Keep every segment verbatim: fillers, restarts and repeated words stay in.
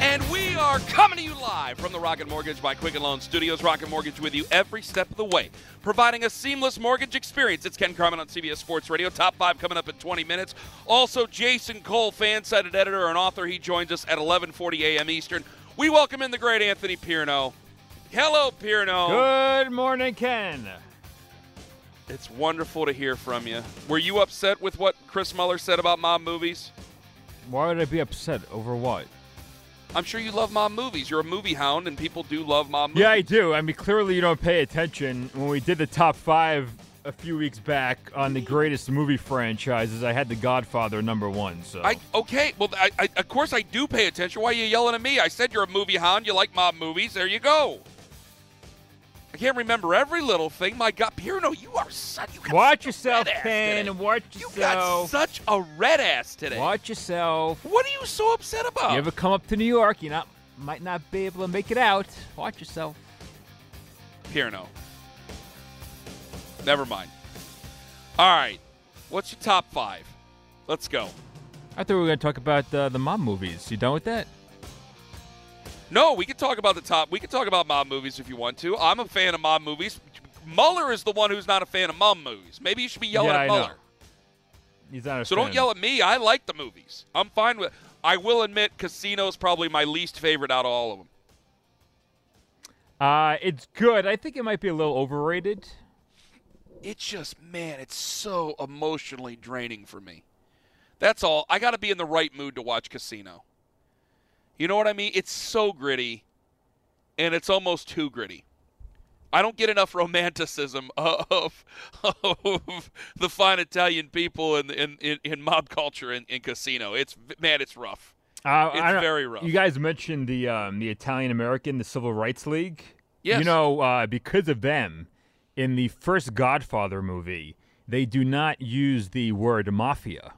And we are coming to you live from the Rocket Mortgage by Quicken Loans Studios. Rocket Mortgage with you every step of the way, providing a seamless mortgage experience. It's Ken Carman on C B S Sports Radio. Top five coming up in twenty minutes. Also, Jason Cole, FanSided editor and author. He joins us at eleven forty a.m. Eastern. We welcome in the great Anthony Pierno. Hello, Pierno. Good morning, Ken. It's wonderful to hear from you. Were you upset with what Chris Muller said about mob movies? Why would I be upset over what? I'm sure you love mob movies. You're a movie hound, and people do love mob movies. Yeah, I do. I mean, clearly you don't pay attention. When we did the top five a few weeks back on the greatest movie franchises, I had The Godfather number one. So I okay. Well, I, I, of course I do pay attention. Why are you yelling at me? I said you're a movie hound. You like mob movies. There you go. I can't remember every little thing. My God, Pierno, you are such... You got Watch such yourself, Ken. Watch yourself. You got such a red ass today. Watch yourself. What are you so upset about? You ever come up to New York, you not might not be able to make it out. Watch yourself. Pierno. Never mind. All right. What's your top five? Let's go. I thought we were going to talk about uh, the mom movies. You done with that? No, we can talk about the top. We can talk about mob movies if you want to. I'm a fan of mob movies. Muller is the one who's not a fan of mob movies. Maybe you should be yelling yeah, at I Muller. Know. He's not a so fan. Don't yell at me. I like the movies. I'm fine with it. I will admit Casino's probably my least favorite out of all of them. Uh, it's good. I think it might be a little overrated. It's just, man, it's so emotionally draining for me. That's all. I got to be in the right mood to watch Casino. You know what I mean? It's so gritty, and it's almost too gritty. I don't get enough romanticism of, of the fine Italian people in in, in, in mob culture in, in Casino. It's man, it's rough. Uh, it's very rough. You guys mentioned the um, the Italian American, the Civil Rights League. Yes. You know, uh, because of them, in the first Godfather movie, they do not use the word mafia.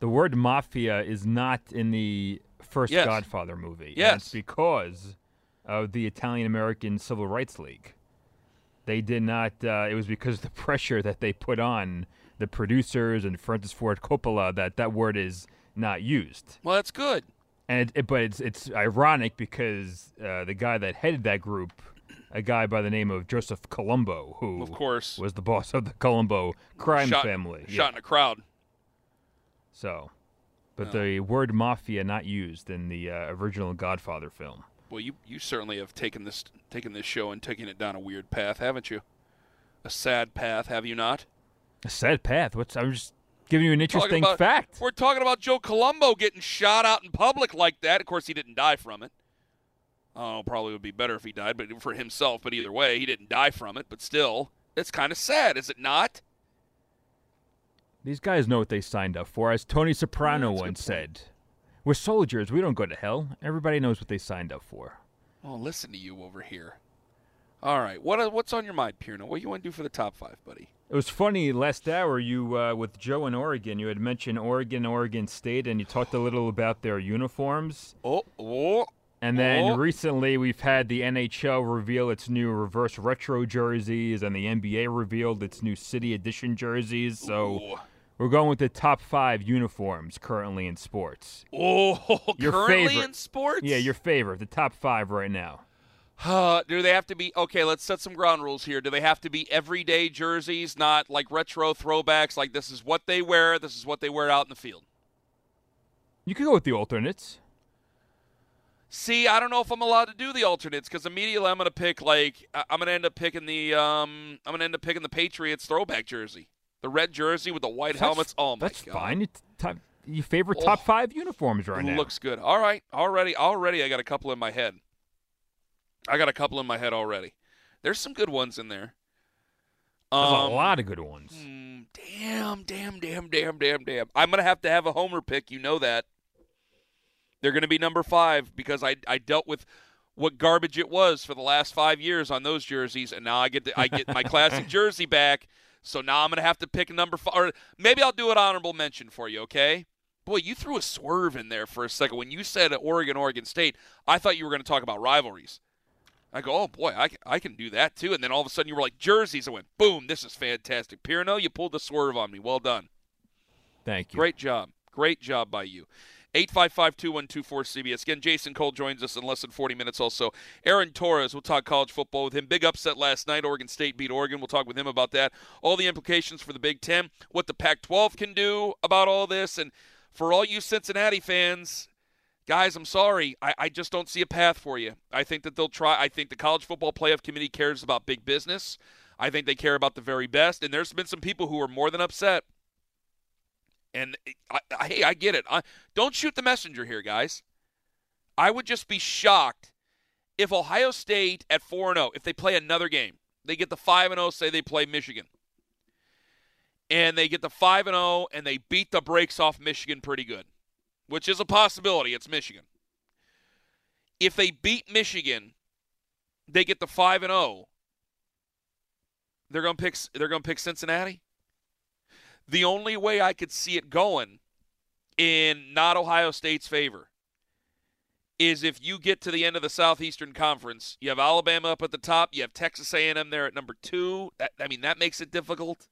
The word mafia is not in the first yes. Godfather movie. Yes. And it's because of the Italian-American Civil Rights League. They did not, uh, it was because of the pressure that they put on the producers and Francis Ford Coppola that that word is not used. Well, that's good. And it, it, But it's it's ironic because uh, the guy that headed that group, a guy by the name of Joseph Colombo, who of course was the boss of the Colombo crime shot, family. Shot yeah. in a crowd. So... But no. The word mafia not used in the uh, original Godfather film. Well, you, you certainly have taken this taken this show and taken it down a weird path, haven't you? A sad path, have you not? A sad path? What's? I'm just giving you an interesting about, fact. We're talking about Joe Colombo getting shot out in public like that. Of course, he didn't die from it. Oh, probably would be better if he died but for himself. But either way, he didn't die from it. But still, it's kind of sad, is it not? These guys know what they signed up for. As Tony Soprano yeah, once said, we're soldiers. We don't go to hell. Everybody knows what they signed up for. Well, listen to you over here. All right. What What's on your mind, Pierno? What do you want to do for the top five, buddy? It was funny. Last hour, you uh, with Joe in Oregon, you had mentioned Oregon, Oregon State, and you talked a little about their uniforms. Oh, oh. And then oh. recently we've had the N H L reveal its new reverse retro jerseys, and the N B A revealed its new City Edition jerseys. So... Ooh. We're going with the top five uniforms currently in sports. Oh, your currently favorite. in sports? Yeah, your favorite, the top five right now. Uh, do they have to be – okay, let's set some ground rules here. Do they have to be everyday jerseys, not like retro throwbacks, like this is what they wear, this is what they wear out in the field? You could go with the alternates. see, I don't know if I'm allowed to do the alternates because immediately I'm going to pick like I'm going to end up picking the um I'm going to end up picking the Patriots throwback jersey, the red jersey with the white that's, helmets. Oh my that's God, that's fine. It's top, your favorite oh, top five uniforms right now. Looks good. All right, already, already, I got a couple in my head. I got a couple in my head already. There's some good ones in there. Um, There's a lot of good ones. Damn, damn, damn, damn, damn, damn. I'm going to have to have a homer pick. You know that. They're going to be number five because I I dealt with what garbage it was for the last five years on those jerseys, and now I get to, I get my classic jersey back, so now I'm going to have to pick number five. Or maybe I'll do an honorable mention for you, okay? Boy, you threw a swerve in there for a second. When you said Oregon, Oregon State, I thought you were going to talk about rivalries. I go, oh, boy, I, I can do that, too. And then all of a sudden you were like, jerseys. I went, boom, this is fantastic. Pierno, you pulled the swerve on me. Well done. Thank you. Great job. Great job by you. eight five five, two one two four, C B S. Again, Jason Cole joins us in less than forty minutes also. Aaron Torres, we'll talk college football with him. Big upset last night. Oregon State beat Oregon. We'll talk with him about that. All the implications for the Big Ten, what the Pac twelve can do about all this. And for all you Cincinnati fans, guys, I'm sorry. I, I just don't see a path for you. I think that they'll try. I think the College Football Playoff Committee cares about big business. I think they care about the very best. And there's been some people who are more than upset. And, I, I, hey, I get it. I, don't shoot the messenger here, guys. I would just be shocked if Ohio State at four and oh, if they play another game, they get the five and oh, say they play Michigan. And they get the five and oh, and they beat the brakes off Michigan pretty good. Which is a possibility. It's Michigan. If they beat Michigan, they get the five and zero. They're gonna pick. They're gonna pick Cincinnati. The only way I could see it going in not Ohio State's favor is if you get to the end of the Southeastern Conference. You have Alabama up at the top. You have Texas A and M there at number two. That, I mean, that makes it difficult.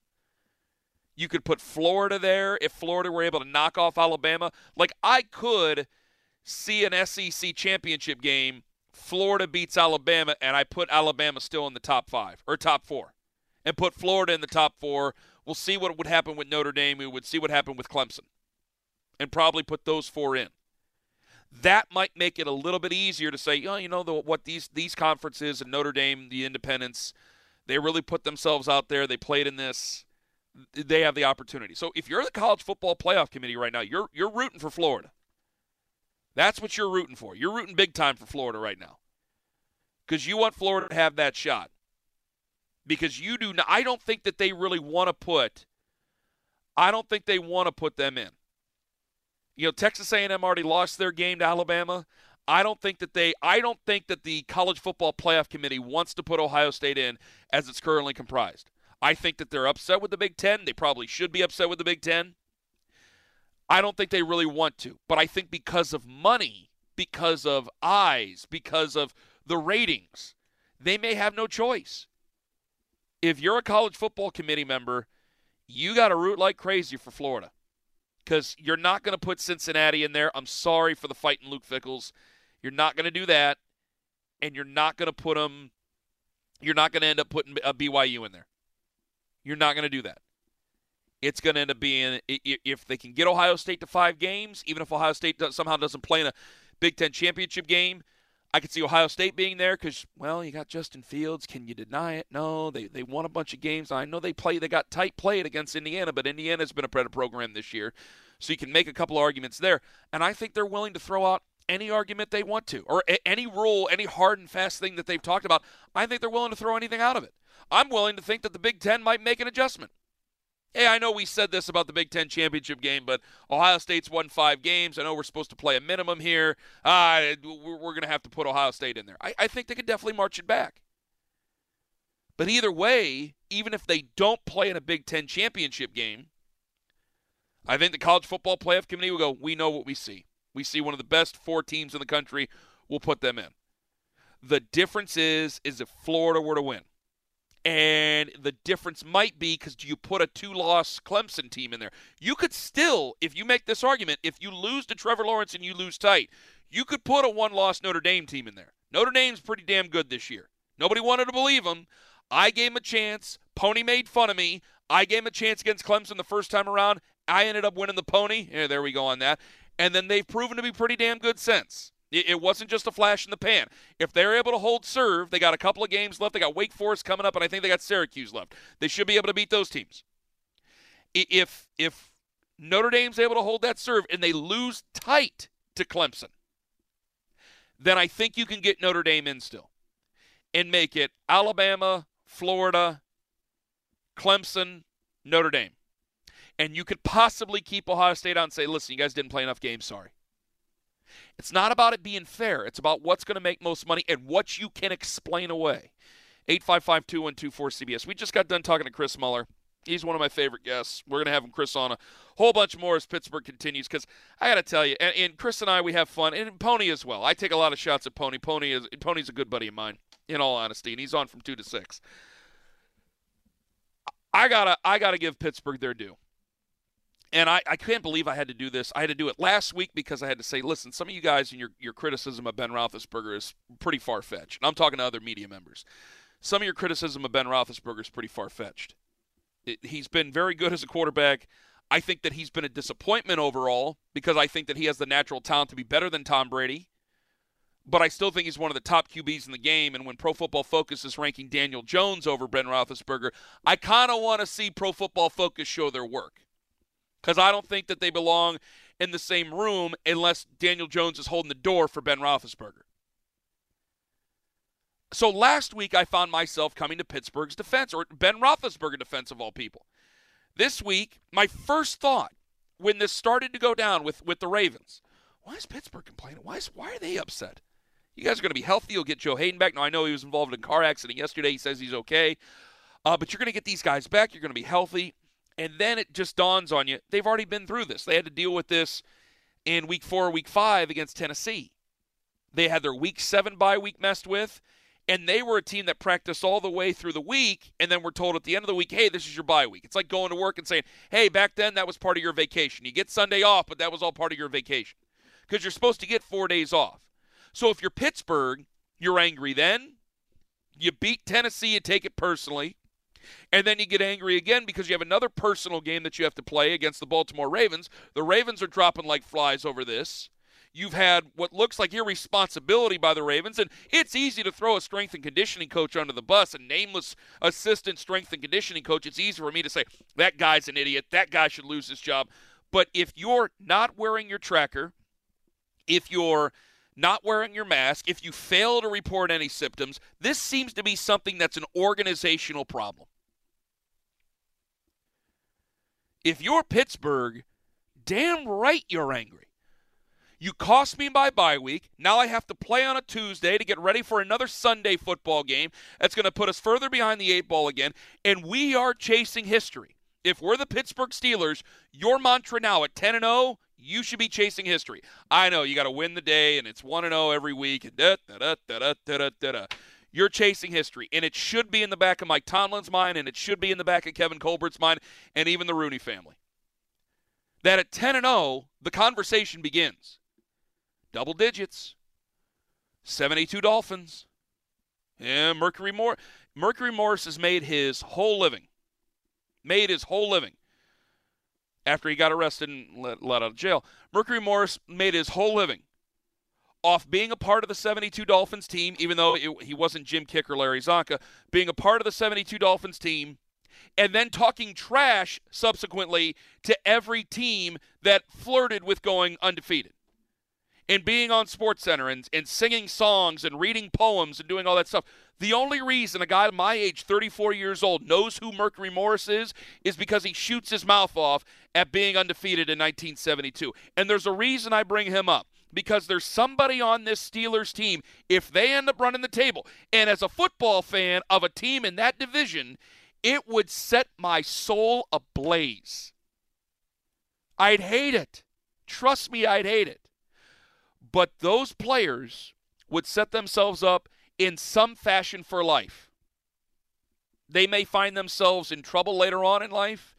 You could put Florida there if Florida were able to knock off Alabama. Like, I could see an S E C championship game, Florida beats Alabama, and I put Alabama still in the top five or top four and put Florida in the top four. We'll see what would happen with Notre Dame. We would see what happened with Clemson and probably put those four in. That might make it a little bit easier to say, oh, you know, the, what these, these conferences and Notre Dame, the independents, they really put themselves out there. They played in this. They have the opportunity. So if you're the College Football Playoff Committee right now, you're you're rooting for Florida. That's what you're rooting for. You're rooting big time for Florida right now because you want Florida to have that shot. Because you do not, I don't think that they really want to put. I don't think they want to put them in. You know, Texas A and M already lost their game to Alabama. I don't think that they. I don't think that the College Football Playoff Committee wants to put Ohio State in as it's currently comprised. I think that they're upset with the Big Ten. They probably should be upset with the Big Ten. I don't think they really want to. But I think because of money, because of eyes, because of the ratings, they may have no choice. If you're a College Football Committee member, you got to root like crazy for Florida because you're not going to put Cincinnati in there. I'm sorry for the fighting Luke Fickels. You're not going to do that, and you're not going to put them – you're not going to end up putting a B Y U in there. You're not going to do that. It's going to end up being, if they can get Ohio State to five games, even if Ohio State somehow doesn't play in a Big Ten championship game, I could see Ohio State being there because, well, you got Justin Fields. Can you deny it? No, they they won a bunch of games. I know they play. They got tight played against Indiana, but Indiana's been a better program this year. So you can make a couple of arguments there. And I think they're willing to throw out any argument they want to or any rule, any hard and fast thing that they've talked about. I think they're willing to throw anything out of it. I'm willing to think that the Big Ten might make an adjustment. Hey, I know we said this about the Big Ten championship game, but Ohio State's won five games. I know we're supposed to play a minimum here. Uh, we're going to have to put Ohio State in there. I, I think they could definitely march it back. But either way, even if they don't play in a Big Ten championship game, I think the College Football Playoff Committee will go, we know what we see. We see one of the best four teams in the country. We'll put them in. The difference is, is if Florida were to win. And the difference might be because you put a two-loss Clemson team in there. You could still, if you make this argument, if you lose to Trevor Lawrence and you lose tight, you could put a one-loss Notre Dame team in there. Notre Dame's pretty damn good this year. Nobody wanted to believe them. I gave him a chance. Pony made fun of me. I gave him a chance against Clemson the first time around. I ended up winning the pony. Yeah, there we go on that. And then they've proven to be pretty damn good since. It wasn't just a flash in the pan. If they're able to hold serve, they got a couple of games left. They got Wake Forest coming up, and I think they got Syracuse left. They should be able to beat those teams. If if Notre Dame's able to hold that serve and they lose tight to Clemson, then I think you can get Notre Dame in still and make it Alabama, Florida, Clemson, Notre Dame. And you could possibly keep Ohio State out and say, listen, you guys didn't play enough games, sorry. It's not about it being fair. It's about what's going to make most money and what you can explain away. eight five five, two one two four, C B S. We just got done talking to Chris Muller. He's one of my favorite guests. We're going to have him, Chris, on a whole bunch more as Pittsburgh continues because I got to tell you, and, and Chris and I, we have fun, and Pony as well. I take a lot of shots at Pony. Pony is Pony's a good buddy of mine, in all honesty, and he's on from two to six. I gotta, I gotta give Pittsburgh their due. And I, I can't believe I had to do this. I had to do it last week because I had to say, listen, some of you guys and your, your criticism of Ben Roethlisberger is pretty far-fetched. And I'm talking to other media members. Some of your criticism of Ben Roethlisberger is pretty far-fetched. It, he's been very good as a quarterback. I think that he's been a disappointment overall because I think that he has the natural talent to be better than Tom Brady. But I still think he's one of the top Q Bs in the game. And when Pro Football Focus is ranking Daniel Jones over Ben Roethlisberger, I kind of want to see Pro Football Focus show their work. Because I don't think that they belong in the same room unless Daniel Jones is holding the door for Ben Roethlisberger. So last week I found myself coming to Pittsburgh's defense, or Ben Roethlisberger defense of all people. This week, my first thought when this started to go down with, with the Ravens, why is Pittsburgh complaining? Why is, why are they upset? You guys are going to be healthy. You'll get Joe Hayden back. Now, I know he was involved in a car accident yesterday. He says he's okay. Uh, but you're going to get these guys back. You're going to be healthy. And then it just dawns on you, they've already been through this. They had to deal with this in week four, week five against Tennessee. They had their week seven bye week messed with, and they were a team that practiced all the way through the week, and then were told at the end of the week, hey, this is your bye week. It's like going to work and saying, hey, back then that was part of your vacation. You get Sunday off, but that was all part of your vacation because you're supposed to get four days off. So if you're Pittsburgh, you're angry then. You beat Tennessee, you take it personally. And then you get angry again because you have another personal game that you have to play against the Baltimore Ravens. The Ravens are dropping like flies over this. You've had what looks like irresponsibility by the Ravens, and it's easy to throw a strength and conditioning coach under the bus, a nameless assistant strength and conditioning coach. It's easy for me to say, that guy's an idiot, that guy should lose his job. But if you're not wearing your tracker, if you're not wearing your mask, if you fail to report any symptoms, this seems to be something that's an organizational problem. If you're Pittsburgh, damn right you're angry. You cost me my bye week. Now I have to play on a Tuesday to get ready for another Sunday football game that's going to put us further behind the eight ball again, and we are chasing history. If we're the Pittsburgh Steelers, your mantra now at ten and oh, you should be chasing history. I know, you got to win the day, and it's one and oh every week. And da, da, da, da, da, da, da, da. You're chasing history, and it should be in the back of Mike Tomlin's mind, and it should be in the back of Kevin Colbert's mind, and even the Rooney family. That at ten and oh, the conversation begins. Double digits, seventy-two Dolphins. Yeah, Mercury Morris. Mercury Morris has made his whole living, made his whole living after he got arrested and let, let out of jail. Mercury Morris made his whole living off being a part of the seventy-two Dolphins team, even though it, he wasn't Jim Kick or Larry Zonka, being a part of the seventy-two Dolphins team, and then talking trash subsequently to every team that flirted with going undefeated, and being on SportsCenter and, and singing songs and reading poems and doing all that stuff. The only reason a guy my age, thirty-four years old, knows who Mercury Morris is is because he shoots his mouth off at being undefeated in nineteen seventy-two. And there's a reason I bring him up. Because there's somebody on this Steelers team, if they end up running the table, and as a football fan of a team in that division, it would set my soul ablaze. I'd hate it. Trust me, I'd hate it. But those players would set themselves up in some fashion for life. They may find themselves in trouble later on in life.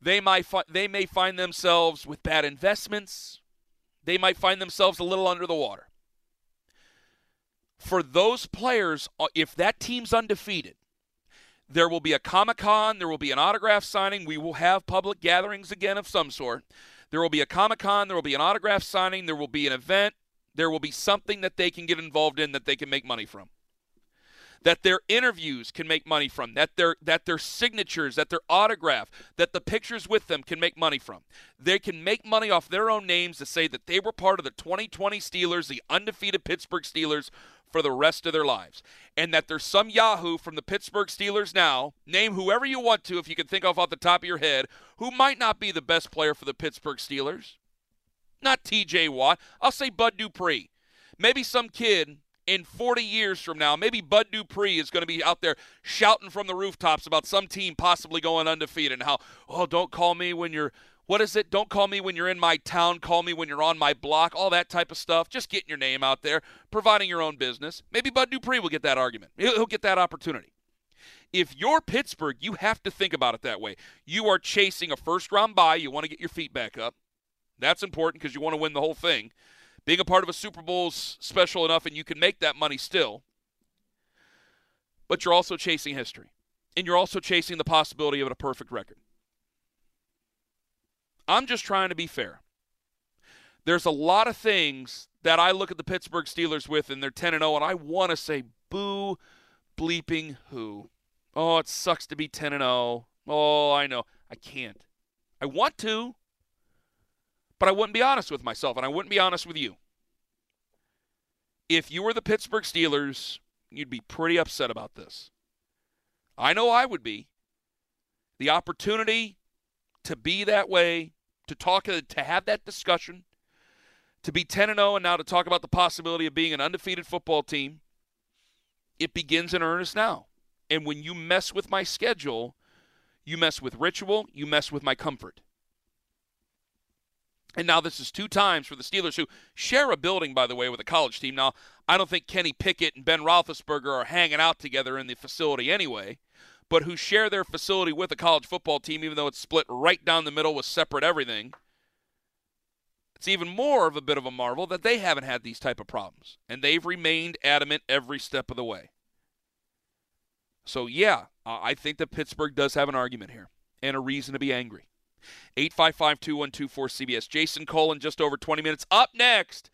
They might fi- they may find themselves with bad investments. They might find themselves a little under the water. For those players, if that team's undefeated, there will be a Comic-Con, there will be an autograph signing, we will have public gatherings again of some sort. There will be a Comic-Con, there will be an autograph signing, there will be an event, there will be something that they can get involved in that they can make money from, that their interviews can make money from, that their that their signatures, that their autograph, that the pictures with them can make money from. They can make money off their own names to say that they were part of the twenty twenty Steelers, the undefeated Pittsburgh Steelers, for the rest of their lives. And that there's some yahoo from the Pittsburgh Steelers now, name whoever you want to if you can think off off the top of your head, who might not be the best player for the Pittsburgh Steelers. Not T J Watt. I'll say Bud Dupree. Maybe some kid in forty years from now, maybe Bud Dupree is going to be out there shouting from the rooftops about some team possibly going undefeated and how, oh, don't call me when you're, what is it? Don't call me when you're in my town. Call me when you're on my block, all that type of stuff. Just getting your name out there, providing your own business. Maybe Bud Dupree will get that argument. He'll, he'll get that opportunity. If you're Pittsburgh, you have to think about it that way. You are chasing a first-round bye. You want to get your feet back up. That's important because you want to win the whole thing. Being a part of a Super Bowl is special enough, and you can make that money still. But you're also chasing history, and you're also chasing the possibility of a perfect record. I'm just trying to be fair. There's a lot of things that I look at the Pittsburgh Steelers with, and they're ten and oh, and I want to say, boo, bleeping who. Oh, it sucks to be ten and oh. Oh, I know. I can't. I want to. But I wouldn't be honest with myself, and I wouldn't be honest with you. If you were the Pittsburgh Steelers, you'd be pretty upset about this. I know I would be. The opportunity to be that way, to talk, to have that discussion, to be ten and oh and now to talk about the possibility of being an undefeated football team, it begins in earnest now. And when you mess with my schedule, you mess with ritual, you mess with my comfort. And now this is two times for the Steelers, who share a building, by the way, with a college team. Now, I don't think Kenny Pickett and Ben Roethlisberger are hanging out together in the facility anyway, but who share their facility with a college football team, even though it's split right down the middle with separate everything. It's even more of a bit of a marvel that they haven't had these type of problems, and they've remained adamant every step of the way. So, yeah, I think that Pittsburgh does have an argument here and a reason to be angry. eight five five, two one two four, C B S. Jason Cole in just over twenty minutes. Up next,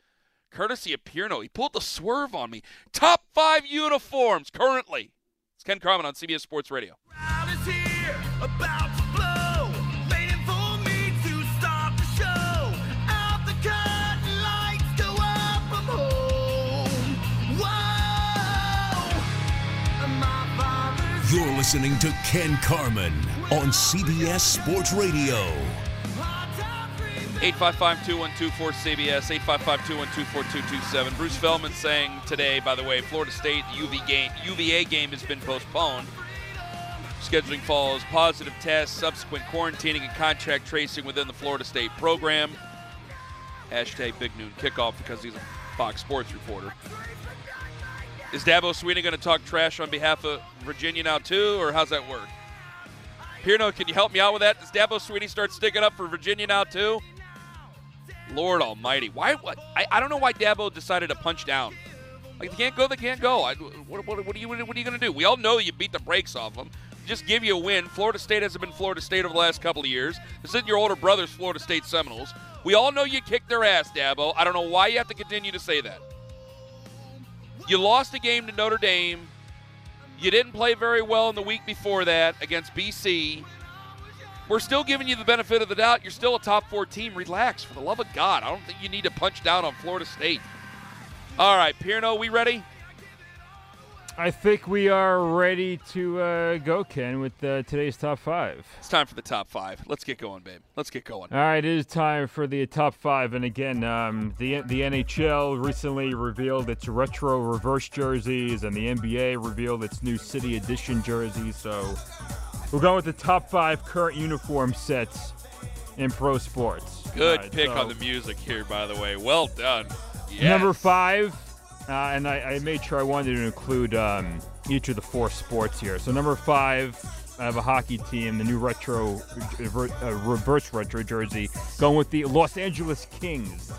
courtesy of Pierno. He pulled the swerve on me. Top five uniforms currently. It's Ken Carman on C B S Sports Radio. Crowd is here, about to blow, waiting for me to stop the show. Out the curtain, lights go up from home. Whoa, my father's. You're listening to Ken Carman on C B S Sports Radio. eight five five, two one two four, C B S, eight five five, two one two four, two two seven. Bruce Feldman saying today, by the way, Florida State, the U V game, U V A game has been postponed. Scheduling follows positive tests, subsequent quarantining, and contact tracing within the Florida State program. Hashtag Big Noon Kickoff because he's a Fox Sports reporter. Is Dabo Swinney going to talk trash on behalf of Virginia now too, or how's that work? Pierno, can you help me out with that? Does Dabo Swinney start sticking up for Virginia now, too? Lord almighty. Why? What? I, I don't know why Dabo decided to punch down. Like, they can't go, they can't go. I, what, what, what are you, what are you going to do? We all know you beat the brakes off them. Just give you a win. Florida State hasn't been Florida State over the last couple of years. This isn't your older brother's Florida State Seminoles. We all know you kicked their ass, Dabo. I don't know why you have to continue to say that. You lost a game to Notre Dame. You didn't play very well in the week before that against B C. We're still giving you the benefit of the doubt. You're still a top four team. Relax, for the love of God. I don't think you need to punch down on Florida State. All right, Pierno, we ready? I think we are ready to uh, go, Ken, with uh, today's top five. It's time for the top five. Let's get going, babe. Let's get going. All right, it is time for the top five. And again, um, the the N H L recently revealed its retro reverse jerseys, and the N B A revealed its new City Edition jerseys. So we're going with the top five current uniform sets in pro sports. Good right, pick so. On the music here, by the way. Well done. Yes. Number five. Uh, and I, I made sure I wanted to include um, each of the four sports here. So number five, I have a hockey team, the new retro, uh, reverse retro jersey, going with the Los Angeles Kings.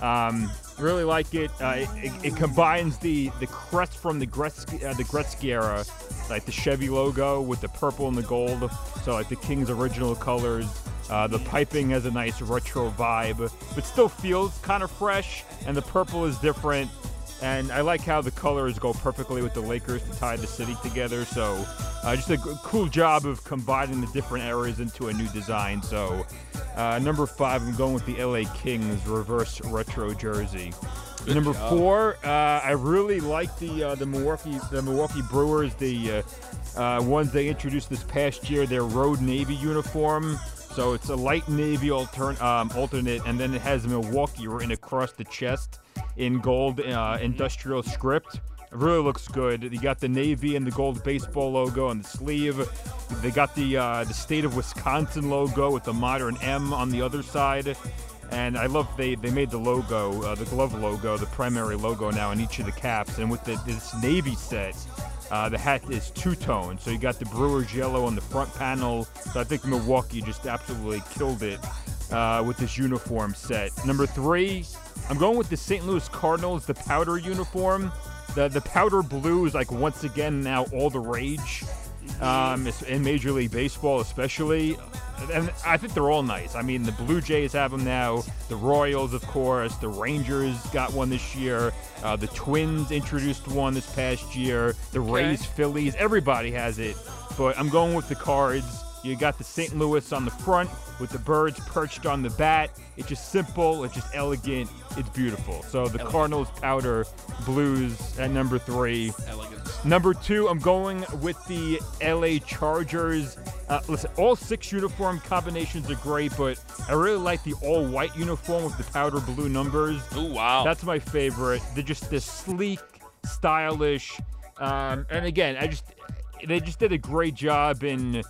Um, really like it. Uh, it, it. It combines the the crest from the Gretzky, uh, the Gretzky era, like the Chevy logo with the purple and the gold. So like the Kings' original colors. Uh, the piping has a nice retro vibe, but still feels kind of fresh, and the purple is different. And I like how the colors go perfectly with the Lakers to tie the city together. So uh, just a g- cool job of combining the different eras into a new design. So uh, number five, I'm going with the L A Kings reverse retro jersey. Good number job. four, uh, I really like the uh, the Milwaukee the Milwaukee Brewers, the uh, uh, ones they introduced this past year, their road navy uniform. So it's a light navy altern- um, alternate, and then it has Milwaukee written across the chest in gold uh, industrial script. It really looks good. You got the navy and the gold baseball logo on the sleeve. They got the uh, the state of Wisconsin logo with the modern M on the other side. And I love they, they made the logo, uh, the glove logo, the primary logo now in each of the caps. And with the, this navy set, uh, the hat is two-tone. So you got the Brewers yellow on the front panel. So I think Milwaukee just absolutely killed it uh, with this uniform set. Number three, I'm going with the Saint Louis Cardinals, the powder uniform. The, the powder blue is like once again now all the rage. Um, in Major League Baseball especially, and I think they're all nice. I mean, the Blue Jays have them now, the Royals, of course, the Rangers got one this year, uh, the Twins introduced one this past year, the Rays, okay. Phillies, everybody has it, but I'm going with the Cards. You got the Saint Louis on the front with the birds perched on the bat. It's just simple, it's just elegant, it's beautiful. So the elegant. Cardinals powder blues at number three. Elegant. Number two, I'm going with the L A Chargers. Uh, listen, all six uniform combinations are great, but I really like the all-white uniform with the powder blue numbers. Oh, wow. That's my favorite. They're just this sleek, stylish. Um, and again, I just they just did a great job in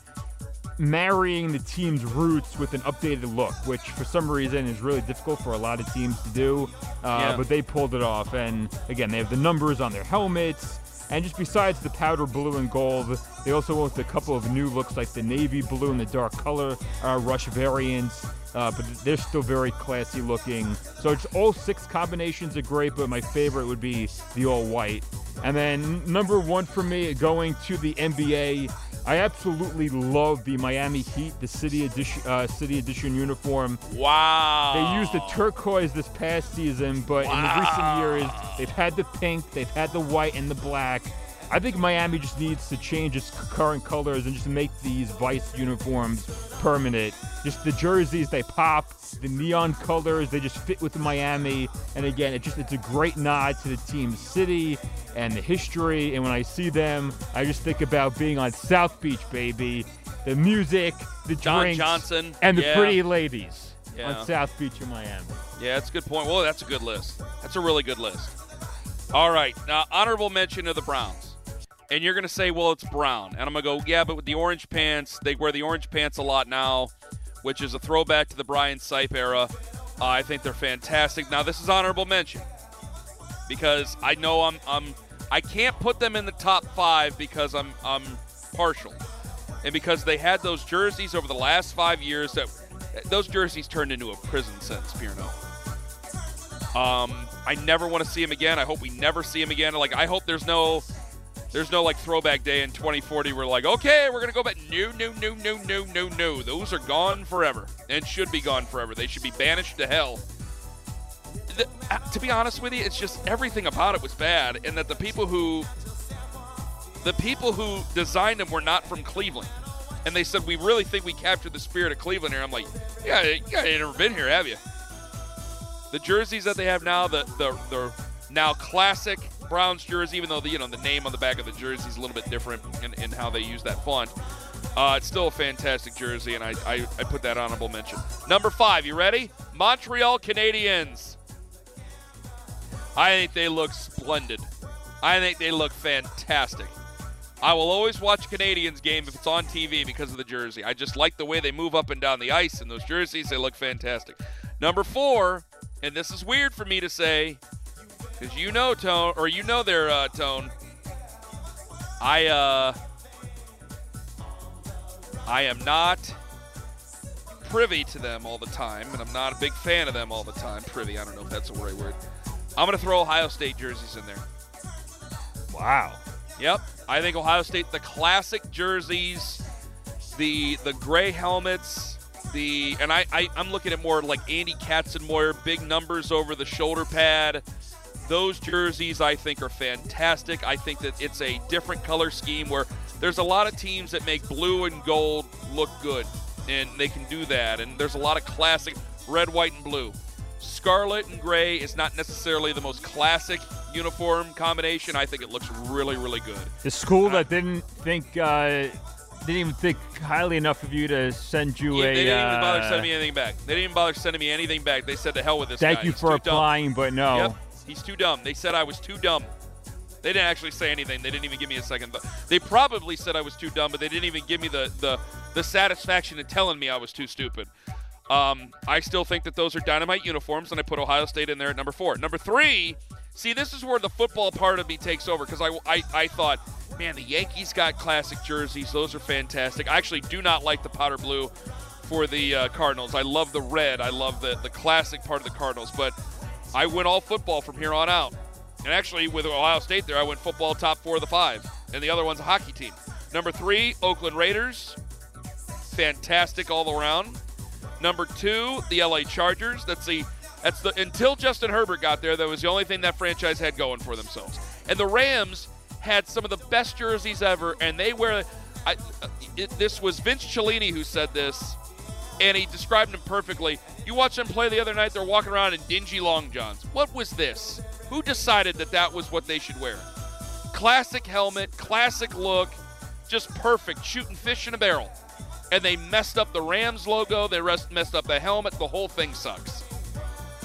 marrying the team's roots with an updated look, which for some reason is really difficult for a lot of teams to do, uh, yeah. but they pulled it off. And again, they have the numbers on their helmets. And just besides the powder blue and gold, they also went with a couple of new looks like the navy blue and the dark color uh, rush variants, uh, but they're still very classy looking. So just all six combinations are great, but my favorite would be the all white. And then number one for me, going to the N B A, I absolutely love the Miami Heat, the City Edition, uh, City Edition uniform. Wow. They used the turquoise this past season, but wow. in the recent years, they've had the pink, they've had the white, and the black. I think Miami just needs to change its current colors and just make these Vice uniforms permanent. Just the jerseys, they pop, the neon colors, they just fit with Miami. And again, it just it's a great nod to the team's city and the history. And when I see them, I just think about being on South Beach, baby. The music, the Don drinks, Johnson. and the yeah. pretty ladies yeah. on South Beach in Miami. Yeah, that's a good point. Well, that's a good list. That's a really good list. All right, now honorable mention to the Browns. And you're going to say, well, it's brown. And I'm going to go, yeah, but with the orange pants, they wear the orange pants a lot now, which is a throwback to the Brian Sipe era. Uh, I think they're fantastic. Now, this is honorable mention because I know I'm, I'm I can't put them in the top five because I'm I'm partial. And because they had those jerseys over the last five years, that those jerseys turned into a prison sentence, Pierno. Um, I never want to see them again. I hope we never see them again. Like, I hope there's no... There's no, like, throwback day in twenty forty. We're like, okay, we're going to go back. No, no, no, no, no, no, no. Those are gone forever and should be gone forever. They should be banished to hell. The, to be honest with you, it's just everything about it was bad, and that the people who the people who designed them were not from Cleveland. And they said, we really think we captured the spirit of Cleveland here. I'm like, yeah, you guys ain't never been here, have you? The jerseys that they have now, the the, the now classic Browns jersey, even though the you know the name on the back of the jersey is a little bit different in, in how they use that font. Uh, it's still a fantastic jersey, and I, I, I put that honorable mention. Number five, you ready? Montreal Canadiens. I think they look splendid. I think they look fantastic. I will always watch a Canadiens game if it's on T V because of the jersey. I just like the way they move up and down the ice in those jerseys. They look fantastic. Number four, and this is weird for me to say, because you know, Tone, or you know their uh, Tone, I, uh, I am not privy to them all the time, and I'm not a big fan of them all the time. Privy, I don't know if that's the right word. I'm going to throw Ohio State jerseys in there. Wow. Yep. I think Ohio State, the classic jerseys, the the gray helmets, the, and I, I, I'm looking at more like Andy Katzenmoyer, big numbers over the shoulder pad. Those jerseys, I think, are fantastic. I think that it's a different color scheme where there's a lot of teams that make blue and gold look good, and they can do that. And there's a lot of classic red, white, and blue. Scarlet and gray is not necessarily the most classic uniform combination. I think it looks really, really good. The school uh, that didn't think... Uh... didn't even think highly enough of you to send you yeah, a... They didn't even bother sending me anything back. They didn't even bother sending me anything back. They said, to hell with this Thank guy. you he's for applying, dumb. but no. Yep, he's too dumb. They said I was too dumb. They didn't actually say anything. They didn't even give me a second thought. They probably said I was too dumb, but they didn't even give me the, the, the satisfaction of telling me I was too stupid. Um, I still think that those are dynamite uniforms, and I put Ohio State in there at number four. Number three, see, this is where the football part of me takes over, because I, I, I thought... Man, the Yankees got classic jerseys. Those are fantastic. I actually do not like the powder blue for the uh, Cardinals. I love the red. I love the, the classic part of the Cardinals. But I went all football from here on out. And actually, with Ohio State there, I went football top four of the five. And the other one's a hockey team. Number three, Oakland Raiders. Fantastic all around. Number two, the L A Chargers. That's the, that's the until Justin Herbert got there, that was the only thing that franchise had going for themselves. And the Rams had some of the best jerseys ever, and they wear I, it, this was Vince Cellini who said this, and he described them perfectly. You watch them play the other night, they're walking around in dingy long johns. What was this? Who decided that that was what they should wear? Classic helmet, classic look, just perfect, shooting fish in a barrel. And they messed up the Rams logo, they rest, messed up the helmet, the whole thing sucks.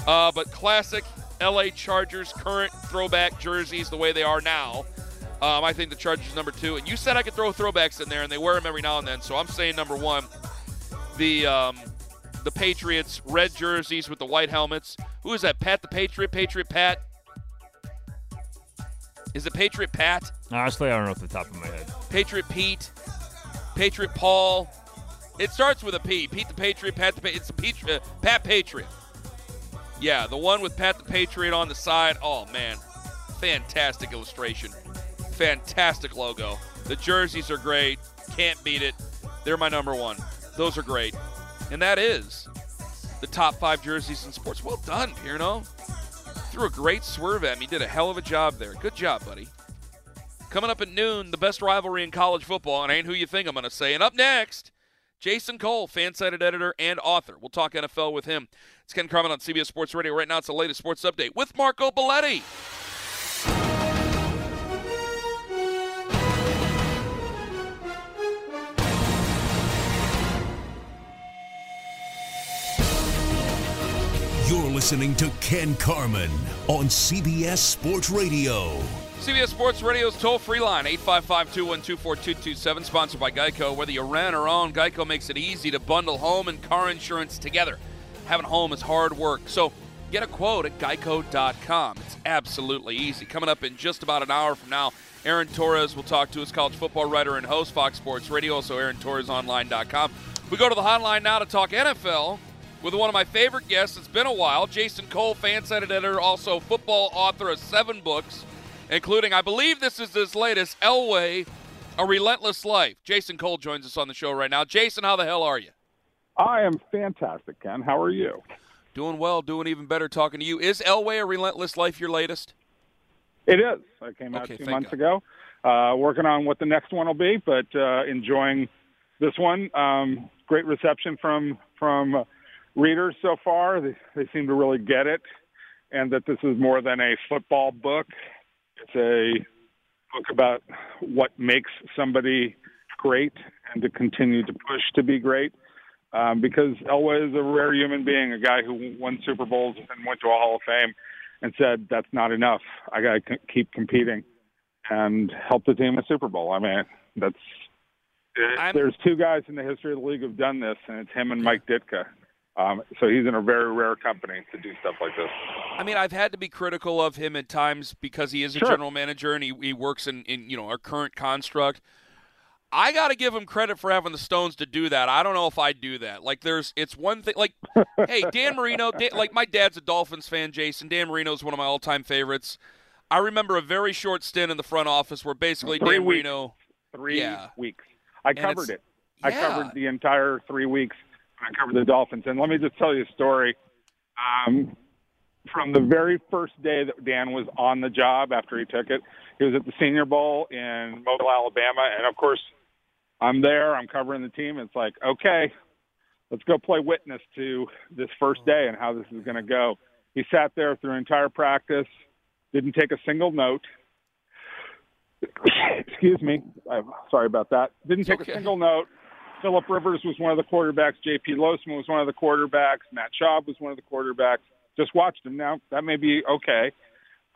Uh, but classic L A Chargers, current throwback jerseys the way they are now. Um, I think the Chargers number two. And you said I could throw throwbacks in there, and they wear them every now and then. So I'm saying number one, the um, the Patriots, red jerseys with the white helmets. Who is that, Pat the Patriot? Patriot Pat? Is it Patriot Pat? Honestly, I don't know off the top of my head. Patriot Pete, Patriot Paul. It starts with a P. Pete the Patriot, Pat the Patriot. It's a Patri- uh, Pat Patriot. Yeah, the one with Pat the Patriot on the side. Oh, man, fantastic illustration. Fantastic logo. The jerseys are great. Can't beat it. They're my number one. Those are great. And that is the top five jerseys in sports. Well done, Pierno. Threw a great swerve at me. Did a hell of a job there. Good job, buddy. Coming up at noon, the best rivalry in college football, and ain't who you think I'm going to say. And up next, Jason Cole, FanSided editor and author. We'll talk N F L with him. It's Ken Carman on C B S Sports Radio. Right now, it's the latest sports update with Marco Belletti. You're listening to Ken Carman on C B S Sports Radio. C B S Sports Radio's toll-free line, eight five five, two one two, four two two seven, sponsored by GEICO. Whether you rent or own, GEICO makes it easy to bundle home and car insurance together. Having a home is hard work, so get a quote at geico dot com. It's absolutely easy. Coming up in just about an hour from now, Aaron Torres will talk to us, college football writer and host, Fox Sports Radio, also aaron torres online dot com. We go to the hotline now to talk N F L with one of my favorite guests. It's been a while. Jason Cole, FanSided editor, also football author of seven books, including, I believe this is his latest, Elway, A Relentless Life. Jason Cole joins us on the show right now. Jason, how the hell are you? I am fantastic, Ken. How are you? Doing well, doing even better talking to you. Is Elway, A Relentless Life your latest? It is. I came out okay, two months God. ago, uh, working on what the next one will be, but uh, enjoying this one. Um, great reception from from uh, readers so far. They, they seem to really get it, and that this is more than a football book. It's a book about what makes somebody great and to continue to push to be great, um, because Elway is a rare human being, a guy who won Super Bowls and went to a Hall of Fame and said, that's not enough. I got to c- keep competing and help the team with Super Bowl. I mean, that's it, there's two guys in the history of the league who've done this, and it's him and Mike Ditka. Um, so he's in a very rare company to do stuff like this. I mean, I've had to be critical of him at times because he is a sure. general manager and he, he works in, in, you know, our current construct. I got to give him credit for having the stones to do that. I don't know if I'd do that. Like, there's, it's one thing, like, hey, Dan Marino, Dan, like, my dad's a Dolphins fan, Jason. Dan Marino is one of my all-time favorites. I remember a very short stint in the front office where basically three Dan weeks. Marino. Three yeah. weeks. I and covered it. Yeah. I covered the entire three weeks. I cover the Dolphins. And let me just tell you a story. Um, from the very first day that Dan was on the job after he took it, he was at the Senior Bowl in Mobile, Alabama. And, of course, I'm there. I'm covering the team. It's like, okay, let's go play witness to this first day and how this is going to go. He sat there through entire practice, didn't take a single note. Excuse me. I'm sorry about that. Didn't take okay. a single note. Phillip Rivers was one of the quarterbacks. J P. Losman was one of the quarterbacks. Matt Schaub was one of the quarterbacks. Just watched him. Now, that may be okay,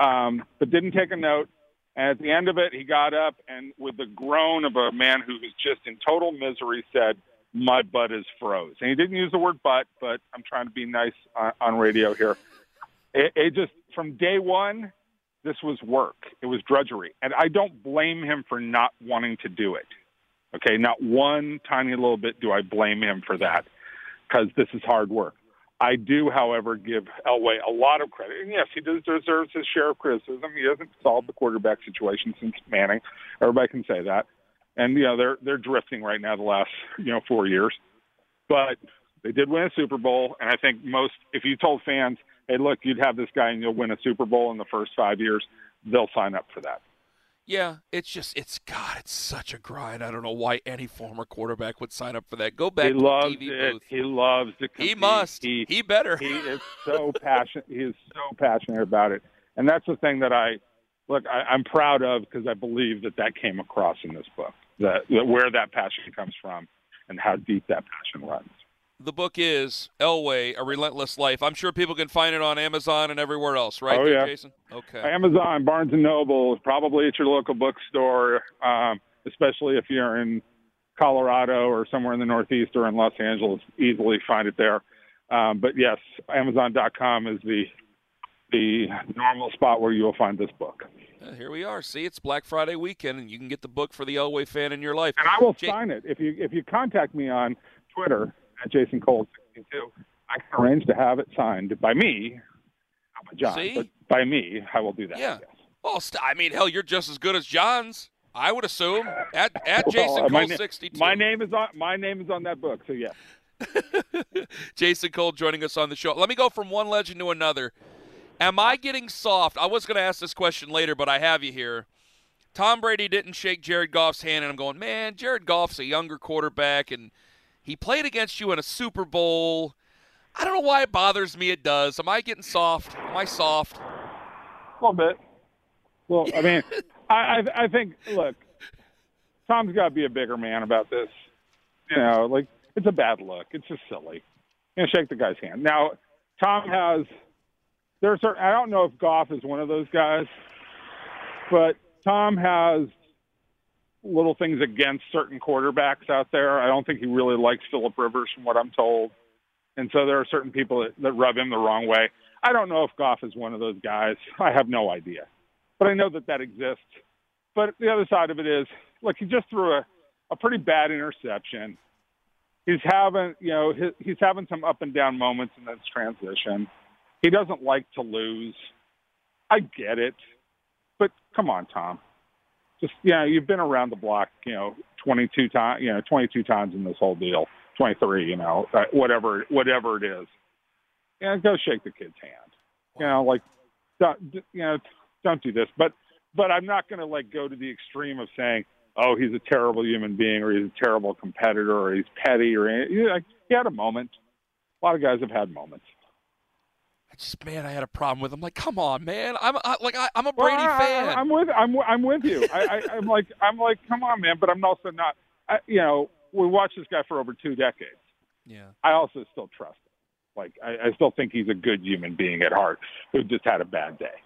um, but didn't take a note. And at the end of it, he got up and with the groan of a man who was just in total misery said, "My butt is froze." And he didn't use the word butt, but I'm trying to be nice on, on radio here. It, it just, from day one, this was work. It was drudgery. And I don't blame him for not wanting to do it. Okay, not one tiny little bit do I blame him for that, because this is hard work. I do, however, give Elway a lot of credit. And, yes, he does deserves his share of criticism. He hasn't solved the quarterback situation since Manning. Everybody can say that. And, you know, they're, they're drifting right now the last, you know, four years. But they did win a Super Bowl, and I think most – if you told fans, hey, look, you'd have this guy and you'll win a Super Bowl in the first five years, they'll sign up for that. Yeah, it's just, it's, God, it's such a grind. I don't know why any former quarterback would sign up for that. Go back he to loves the T V it. booth. He loves it. He must. He, he better. He is so passionate. He is so passionate about it. And that's the thing that I, look, I, I'm proud of, because I believe that that came across in this book, that, that where that passion comes from and how deep that passion runs. The book is Elway, A Relentless Life. I'm sure people can find it on Amazon and everywhere else, right? Oh, there, yeah. Jason? Okay. Amazon, Barnes and Noble, probably at your local bookstore, um, especially if you're in Colorado or somewhere in the Northeast or in Los Angeles, easily find it there. Um, but, yes, Amazon dot com is the the normal spot where you'll find this book. Uh, here we are. See, it's Black Friday weekend, and you can get the book for the Elway fan in your life. And I will J- sign it. If you, if you contact me on Twitter – at Jason Cole sixty-two, I can arrange to have it signed by me, not by John, See? but by me. I will do that. Yeah. I guess. Well, st- I mean, hell, you're just as good as John's, I would assume. At at well, Jason uh, Cole sixty-two. My name is on. My name is on that book. So yeah. Jason Cole joining us on the show. Let me go from one legend to another. Am I getting soft? I was going to ask this question later, but I have you here. Tom Brady didn't shake Jared Goff's hand, and I'm going, man, Jared Goff's a younger quarterback, and he played against you in a Super Bowl. I don't know why it bothers me. It does. Am I getting soft? Am I soft? A little bit. Well, I mean, I, I, I think, look, Tom's got to be a bigger man about this. You know, like, it's a bad look. It's just silly. You know, shake the guy's hand. Now, Tom has – there's certain, I don't know if Goff is one of those guys, but Tom has – little things against certain quarterbacks out there. I don't think he really likes Phillip Rivers from what I'm told. And so there are certain people that, that rub him the wrong way. I don't know if Goff is one of those guys. I have no idea. But I know that that exists. But the other side of it is, look, he just threw a, a pretty bad interception. He's having, you know, his, he's having some up and down moments in this transition. He doesn't like to lose. I get it. But come on, Tom. Just, you know, you've been around the block, you know, twenty-two times, you know, twenty-two times in this whole deal, twenty-three, you know, whatever, whatever it is. You know, go shake the kid's hand. You know, like, don't, you know, don't do this. But, but I'm not going to like go to the extreme of saying, oh, he's a terrible human being, or he's a terrible competitor, or he's petty, or anything. Like, he had a moment. A lot of guys have had moments. Just, man, I had a problem with him. Like, come on, man. I'm I, like, I, I'm a Brady well, I, fan. I, I'm with, I'm, I'm with you. I, I, I'm like, I'm like, come on, man. But I'm also not. I, you know, we watched this guy for over two decades. Yeah. I also still trust him. Like, I, I still think he's a good human being at heart who just had a bad day.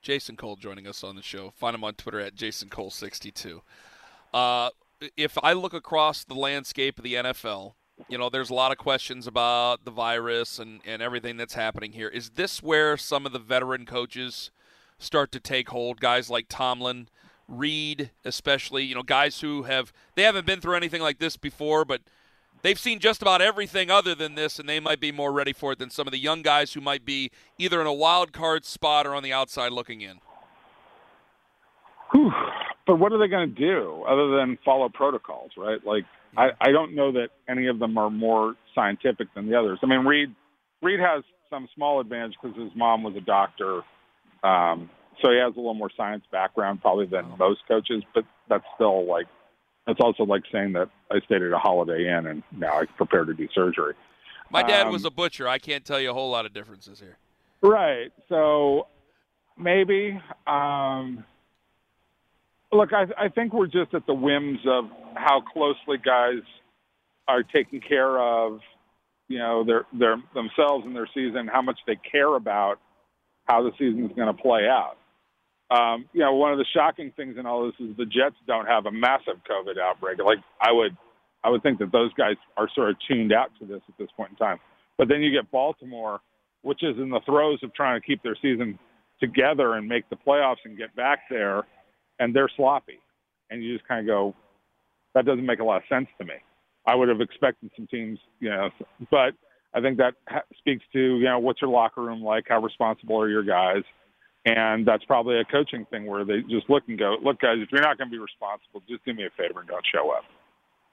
Jason Cole joining us on the show. Find him on Twitter at Jason Cole sixty-two. Uh, if I look across the landscape of the N F L. You know, there's a lot of questions about the virus and, and everything that's happening here. Is this where some of the veteran coaches start to take hold? Guys like Tomlin, Reed especially, you know, guys who have – they haven't been through anything like this before, but they've seen just about everything other than this, and they might be more ready for it than some of the young guys who might be either in a wild card spot or on the outside looking in. Whew. But what are they going to do other than follow protocols, right? Like – I, I don't know that any of them are more scientific than the others. I mean, Reed Reed has some small advantage because his mom was a doctor, um, so he has a little more science background probably than oh. most coaches. But that's still like that's also like saying that I stayed at a Holiday Inn and now I'm prepared to do surgery. My dad um, was a butcher. I can't tell you a whole lot of differences here. Right. So maybe. Um, Look, I, I think we're just at the whims of how closely guys are taking care of, you know, their their themselves and their season, how much they care about how the season is going to play out. Um, you know, one of the shocking things in all this is the Jets don't have a massive COVID outbreak. Like I would, I would think that those guys are sort of tuned out to this at this point in time. But then you get Baltimore, which is in the throes of trying to keep their season together and make the playoffs and get back there. And they're sloppy. And you just kind of go, that doesn't make a lot of sense to me. I would have expected some teams, you know, but I think that speaks to, you know, what's your locker room like? How responsible are your guys? And that's probably a coaching thing where they just look and go, look, guys, if you're not going to be responsible, just do me a favor and don't show up.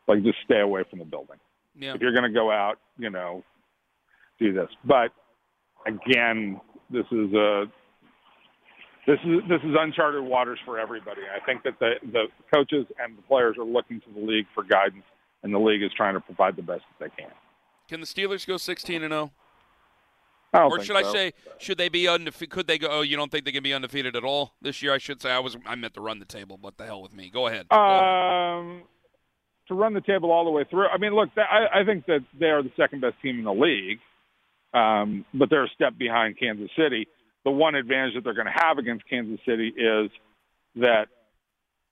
Like, just stay away from the building. Yeah. If you're going to go out, you know, do this. But, again, this is a – This is this is uncharted waters for everybody. I think that the, the coaches and the players are looking to the league for guidance, and the league is trying to provide the best that they can. Can the Steelers go sixteen and oh? I don't or think should so. I say, should they be undefe- Could they go? Oh, you don't think they can be undefeated at all this year? I should say I was I meant to run the table, but the hell with me. Go ahead. Go um, ahead. To run the table all the way through. I mean, look, I, I think that they are the second best team in the league, um, but they're a step behind Kansas City. The one advantage that they're going to have against Kansas City is that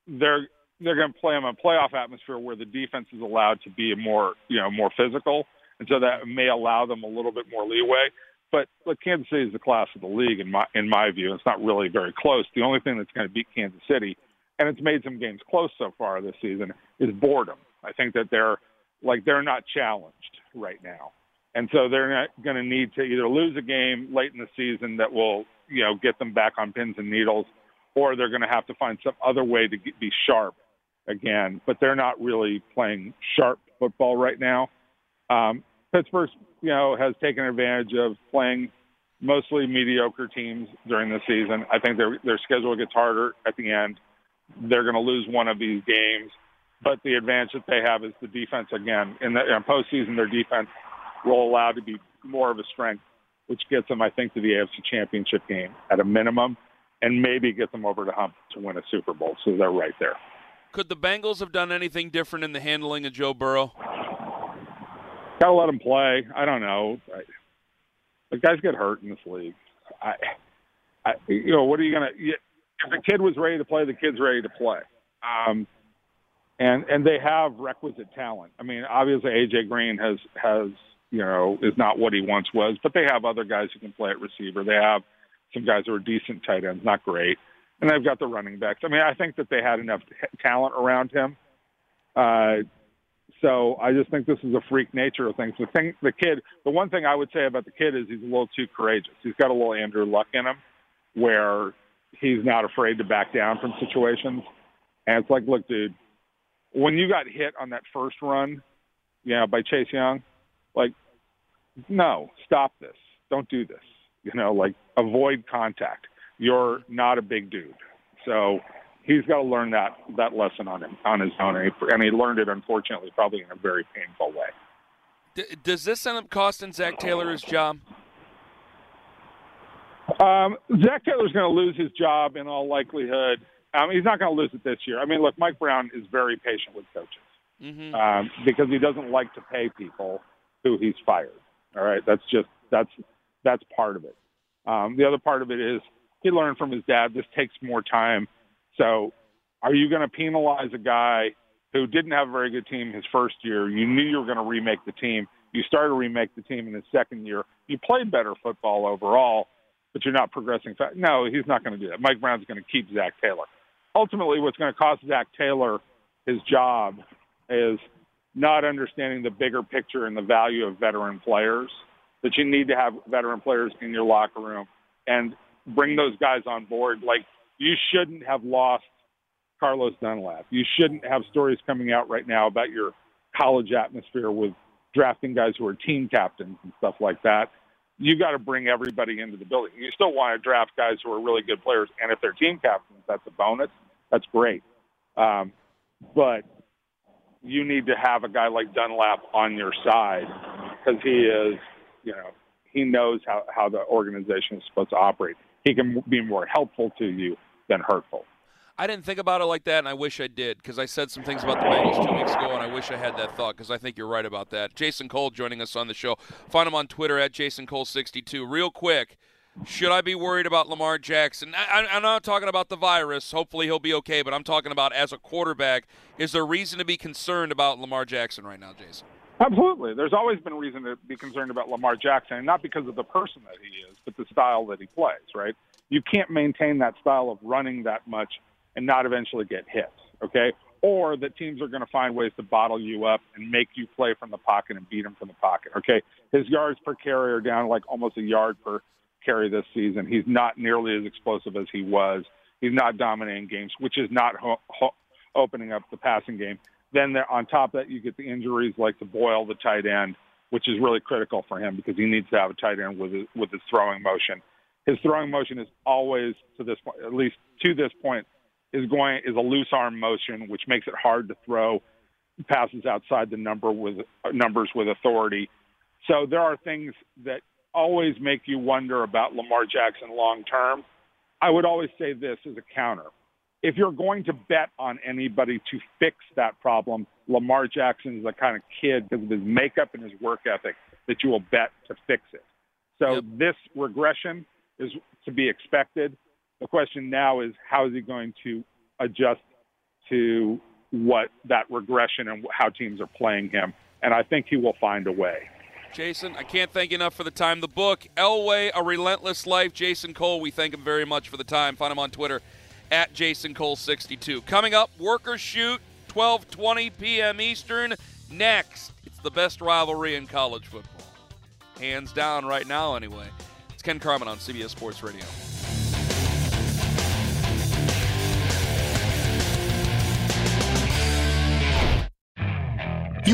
they're they're going to play them in a playoff atmosphere where the defense is allowed to be more, you know, more physical, and so that may allow them a little bit more leeway. But look, Kansas City is the class of the league in my in my view. It's not really very close. The only thing that's going to beat Kansas City, and it's made some games close so far this season, is boredom. I think that they're like they're not challenged right now. And so they're not going to need to either lose a game late in the season that will, you know, get them back on pins and needles, or they're going to have to find some other way to get, be sharp again. But they're not really playing sharp football right now. Um, Pittsburgh, you know, has taken advantage of playing mostly mediocre teams during the season. I think their their schedule gets harder at the end. They're going to lose one of these games. But the advantage that they have is the defense again. In the in postseason, their defense – will allow to be more of a strength, which gets them, I think, to the A F C Championship game at a minimum, and maybe get them over the hump to win a Super Bowl. So they're right there. Could the Bengals have done anything different in the handling of Joe Burrow? Gotta let him play. I don't know. I, the guys get hurt in this league. I, I you know, what are you gonna? You, if the kid was ready to play, the kid's ready to play. Um, and and they have requisite talent. I mean, obviously A J Green has has. you know, is not what he once was, but they have other guys who can play at receiver. They have some guys who are decent tight ends, not great. And they've got the running backs. I mean, I think that they had enough t- talent around him. Uh, so I just think this is a freak nature of things. The thing, the kid, the one thing I would say about the kid is he's a little too courageous. He's got a little Andrew Luck in him where he's not afraid to back down from situations. And it's like, look, dude, when you got hit on that first run, you know, by Chase Young, like, no, stop this. Don't do this. You know, like, avoid contact. You're not a big dude. So he's got to learn that, that lesson on him, on his own. And he, and he learned it, unfortunately, probably in a very painful way. D- does this end up costing Zach Taylor his job? Um, Zach Taylor's going to lose his job in all likelihood. Um, he's not going to lose it this year. I mean, look, Mike Brown is very patient with coaches mm-hmm. um, because he doesn't like to pay people who he's fired. All right, that's just that's that's part of it. Um, the other part of it is he learned from his dad. This takes more time. So, are you going to penalize a guy who didn't have a very good team his first year? You knew you were going to remake the team. You started to remake the team in his second year. You played better football overall, but you're not progressing fast. No, he's not going to do that. Mike Brown's going to keep Zach Taylor. Ultimately, what's going to cost Zach Taylor his job is not understanding the bigger picture and the value of veteran players, that you need to have veteran players in your locker room and bring those guys on board. Like, you shouldn't have lost Carlos Dunlap. You shouldn't have stories coming out right now about your college atmosphere with drafting guys who are team captains and stuff like that. You got to bring everybody into the building. You still want to draft guys who are really good players, and if they're team captains, that's a bonus. That's great. Um, but you need to have a guy like Dunlap on your side because he is, you know, he knows how, how the organization is supposed to operate. He can be more helpful to you than hurtful. I didn't think about it like that, and I wish I did, because I said some things about the Bengals two weeks ago, and I wish I had that thought, because I think you're right about that. Jason Cole joining us on the show. Find him on Twitter at Jason Cole sixty-two. Real quick, should I be worried about Lamar Jackson? I, I'm not talking about the virus. Hopefully he'll be okay, but I'm talking about as a quarterback. Is there reason to be concerned about Lamar Jackson right now, Jason? Absolutely. There's always been reason to be concerned about Lamar Jackson, and not because of the person that he is, but the style that he plays, right? You can't maintain that style of running that much and not eventually get hit, okay? Or that teams are going to find ways to bottle you up and make you play from the pocket and beat him from the pocket, okay? His yards per carry are down like almost a yard per carry this season. He's not nearly as explosive as he was. He's not dominating games, which is not ho- ho- opening up the passing game. Then there, on top of that, you get the injuries like the Boyle, the tight end, which is really critical for him because he needs to have a tight end with his, with his throwing motion. His throwing motion is always, to this point, at least to this point, is going is a loose arm motion, which makes it hard to throw passes outside the number with numbers with authority. So there are things that always make you wonder about Lamar Jackson long term. I would always say this as a counter. If you're going to bet on anybody to fix that problem, Lamar Jackson is the kind of kid because of his makeup and his work ethic that you will bet to fix it. So yep. This regression is to be expected. The question now is how is he going to adjust to what that regression and how teams are playing him? And I think he will find a way. Jason, I can't thank you enough for the time. The book, Elway, A Relentless Life. Jason Cole, we thank him very much for the time. Find him on Twitter at Jason Cole sixty-two. Coming up, Workers Shoot, twelve twenty p.m. Eastern. Next, it's the best rivalry in college football. Hands down right now, anyway. It's Ken Carman on C B S Sports Radio. You